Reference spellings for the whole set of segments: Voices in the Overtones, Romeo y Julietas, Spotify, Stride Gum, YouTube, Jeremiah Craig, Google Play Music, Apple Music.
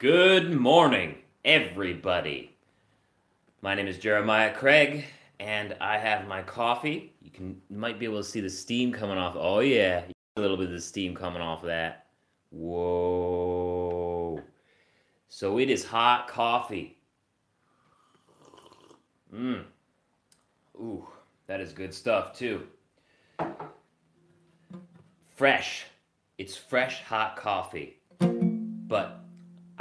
Good morning, everybody. My name is Jeremiah Craig, and I have my coffee. You might be able to see the steam coming off. Oh yeah, a little bit of the steam coming off of that. Whoa. So it is hot coffee. Ooh, that is good stuff too. Fresh. It's fresh, hot coffee. But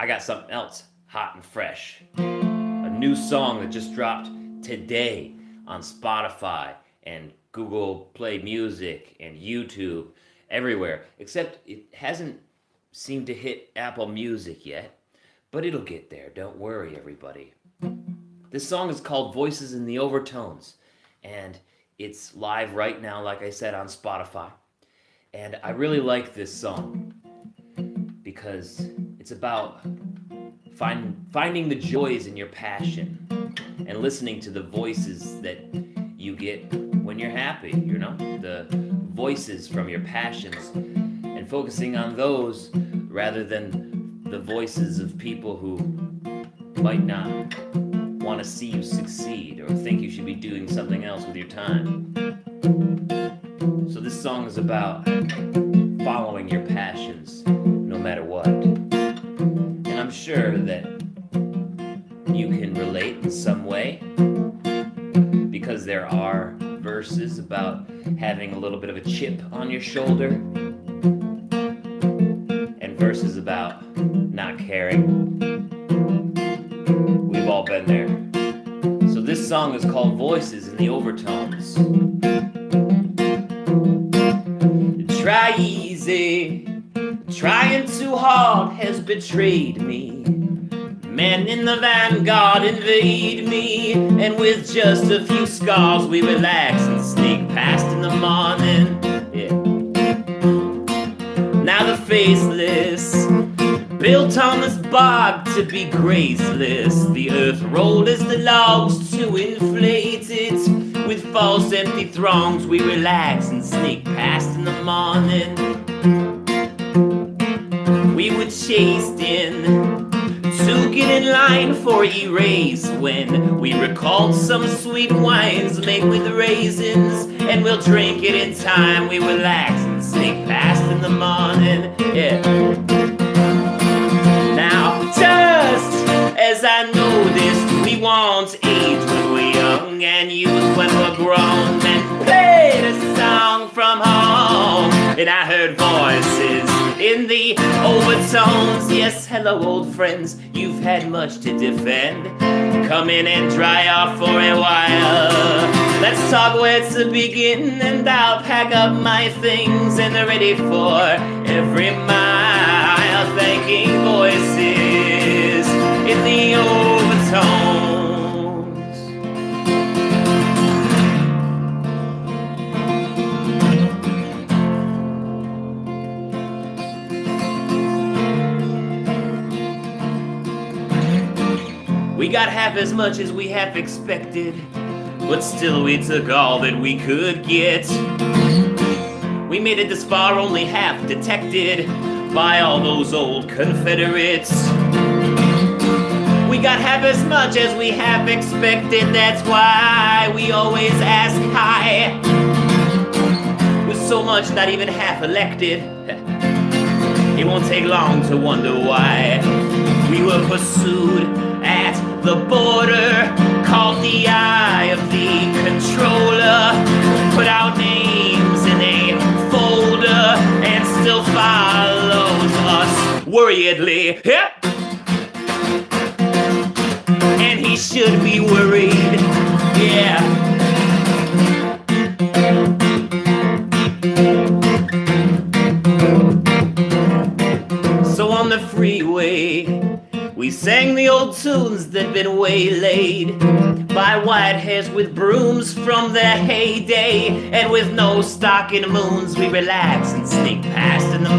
I got something else hot and fresh. A new song that just dropped today on Spotify and Google Play Music and YouTube, everywhere. Except it hasn't seemed to hit Apple Music yet, but it'll get there. Don't worry, everybody. This song is called Voices in the Overtones, and it's live right now, like I said, on Spotify. And I really like this song because it's about finding the joys in your passion and listening to the voices that you get when you're happy, you know? The voices from your passions and focusing on those rather than the voices of people who might not want to see you succeed or think you should be doing something else with your time. So this song is about following your passions no matter what. I'm sure that you can relate in some way because there are verses about having a little bit of a chip on your shoulder and verses about not caring. We've all been there. So this song is called Voices in the Overtones. Try easy. Trying too hard has betrayed me. Men in the vanguard invade me, and with just a few scars we relax and sneak past in the morning. Yeah. Now the faceless built on this bark to be graceless. The earth rolled as the logs to inflate it. With false empty throngs we relax and sneak past in the morning. We were chased in to get in line for erase when we recalled some sweet wines made with raisins, and we'll drink it in time. We relax and sneak past in the morning. Yeah. Now, just as I noticed, we won't age when we're young and youth when we're grown. And played a song from home, and I heard voices in the overtones. Yes, hello old friends, you've had much to defend. Come in and dry off for a while. Let's talk where to begin, and I'll pack up my things and they're ready for every mile. Thanking voices in the overtones. We got half as much as we half expected, but still we took all that we could get. We made it this far, only half detected by all those old Confederates. We got half as much as we half expected, that's why we always ask high. With so much not even half elected, it won't take long to wonder why. We were pursued at the border, caught the eye of the controller, put our names in a folder, and still follows us worriedly. Yep. And he should be worried, yeah. So on the freeway, we sang the old tunes that been waylaid by whiteheads with brooms from their heyday, and with no stock in moons we relax and sneak past in the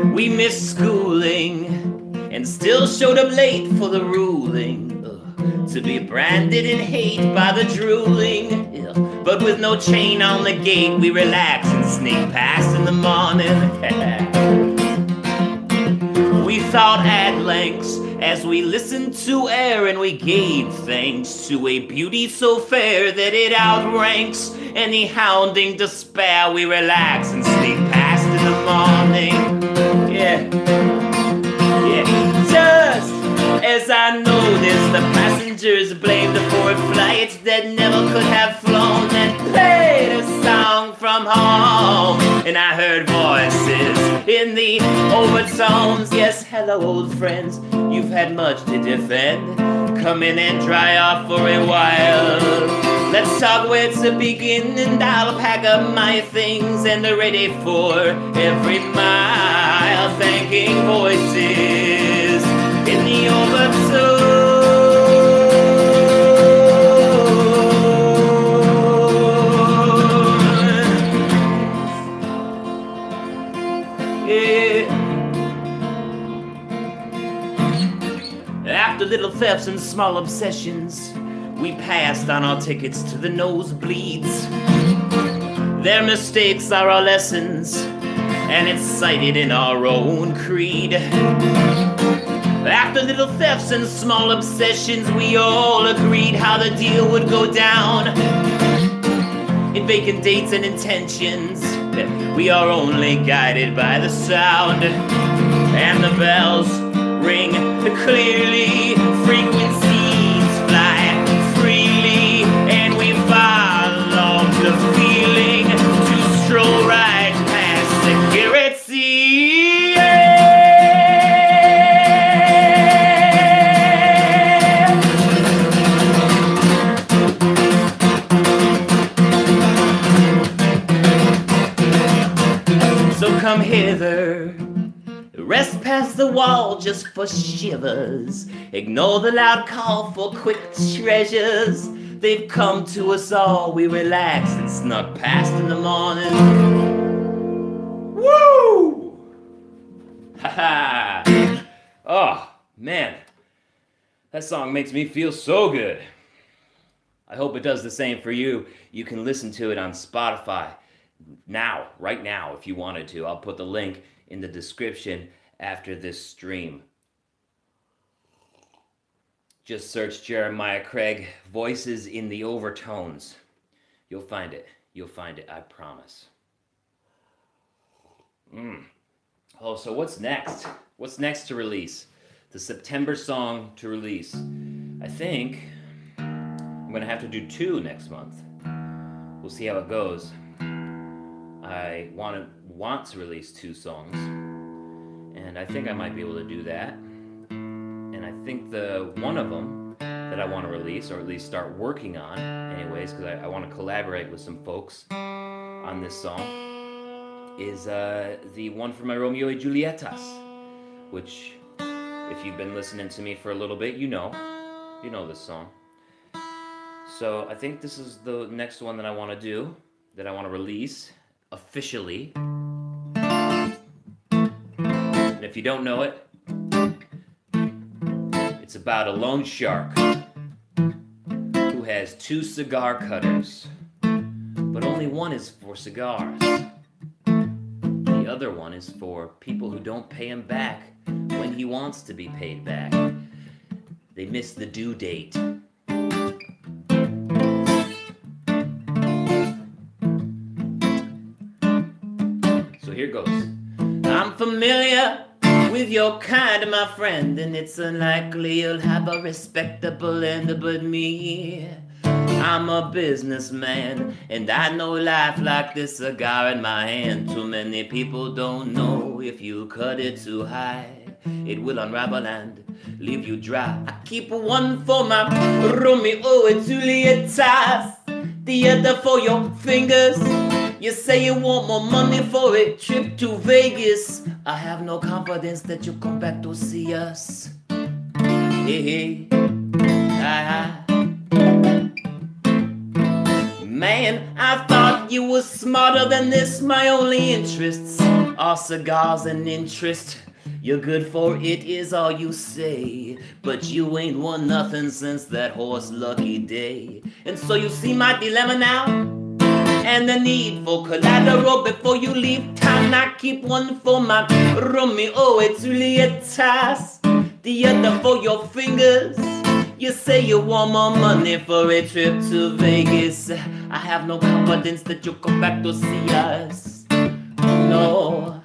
morning. We missed schooling and still showed up late for the ruling, to be branded in hate by the drooling. But with no chain on the gate, we relax and sneak past in the morning. We thought at lengths as we listened to air, and we gave thanks to a beauty so fair that it outranks any hounding despair. We relax and sneak past in the morning. Yeah. Just as I noticed, the passengers blamed the four flights that never could have flown, and played a song from home. And I heard voices in the overtones. Yes, hello old friends, you've had much to defend. Come in and dry off for a while. Let's talk where to begin, and I'll pack up my things and are ready for every mile. Thanking voices in the overtones. After little thefts and small obsessions, we passed on our tickets to the nosebleeds. Their mistakes are our lessons, and it's cited in our own creed. After little thefts and small obsessions, we all agreed how the deal would go down. In vacant dates and intentions, we are only guided by the sound and the bells. Ring clearly, frequencies fly freely, and we follow the feeling to stroll right past security. Yeah. So come hither. Rest past the wall just for shivers. Ignore the loud call for quick treasures. They've come to us all. We relax and snuck past in the morning. Woo! Ha ha! Oh, man. That song makes me feel so good. I hope it does the same for you. You can listen to it on Spotify now, right now, if you wanted to. I'll put the link in the description after this stream. Just search Jeremiah Craig, Voices in the Overtones. You'll find it, I promise. Oh, so what's next? What's next to release? The September song to release. I think I'm gonna have to do two next month. We'll see how it goes. I want to release two songs, and I think I might be able to do that. And I think the one of them that I want to release, or at least start working on anyways, because I want to collaborate with some folks on this song, is the one for my Romeo y Julietas, which if you've been listening to me for a little bit, you know this song. So I think this is the next one that I want to do, that I want to release officially. And if you don't know it, it's about a loan shark who has two cigar cutters, but only one is for cigars. The other one is for people who don't pay him back when he wants to be paid back. They miss the due date. Here goes. I'm familiar with your kind, my friend, and it's unlikely you'll have a respectable end. But me, I'm a businessman, and I know life like this cigar in my hand. Too many people don't know if you cut it too high, it will unravel and leave you dry. I keep one for my Romeo and Julietas, the other for your fingers. You say you want more money for a trip to Vegas. I have no confidence that you'll come back to see us. Hey, hey. Ah. Man, I thought you were smarter than this. My only interests are cigars and interest. You're good for it is all you say, but you ain't won nothing since that horse lucky day. And so you see my dilemma now? and the need for collateral before you leave town. I keep one for my Romeo y Julietas, the other for your fingers. You say you want more money for a trip to Vegas. I have no confidence that you'll come back to see us. No.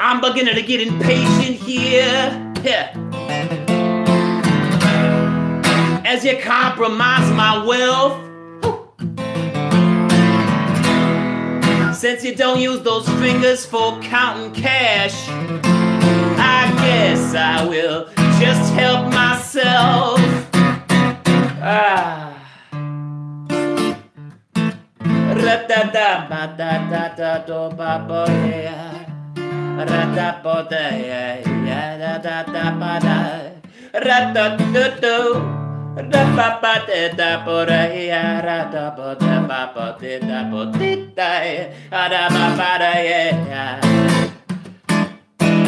I'm beginning to get impatient here, as you compromise my wealth. Since you don't use those fingers for counting cash, I guess I will just help myself. Alright.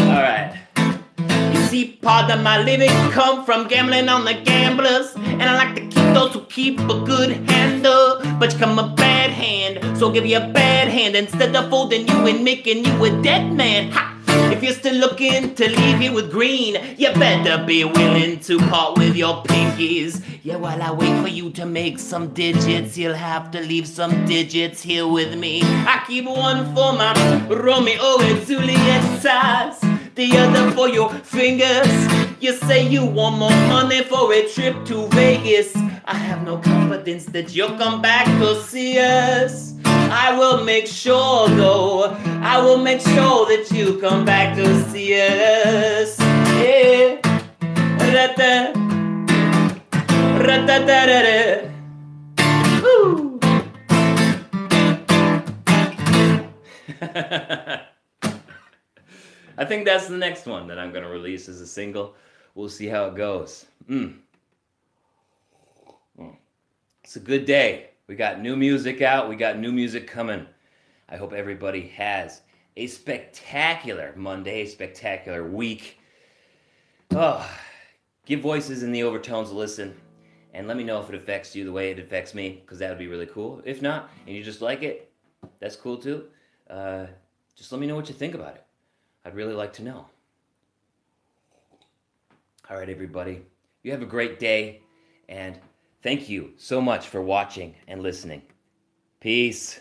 You see, part of my living come from gambling on the gamblers, and I like to keep those who keep a good handle. But you come a bad hand, so I'll give you a bad hand instead of folding you and making you a dead man. Ha! If you're still looking to leave me with green, you better be willing to part with your pinkies. Yeah, while I wait for you to make some digits, you'll have to leave some digits here with me. I keep one for my Romeo and Julietas, the other for your fingers. You say you want more money for a trip to Vegas. I have no confidence that you'll come back to see us. I will make sure, though, I will make sure that you come back to see us. Yeah. Rata. Rata da da da. Woo. I think that's the next one that I'm going to release as a single. We'll see how it goes. It's a good day. We got new music out. We got new music coming. I hope everybody has a spectacular Monday, a spectacular week. Oh, give Voices in the Overtones a listen, and let me know if it affects you the way it affects me, because that would be really cool. If not, and you just like it, that's cool too. Just let me know what you think about it. I'd really like to know. All right, everybody. You have a great day, and thank you so much for watching and listening. Peace.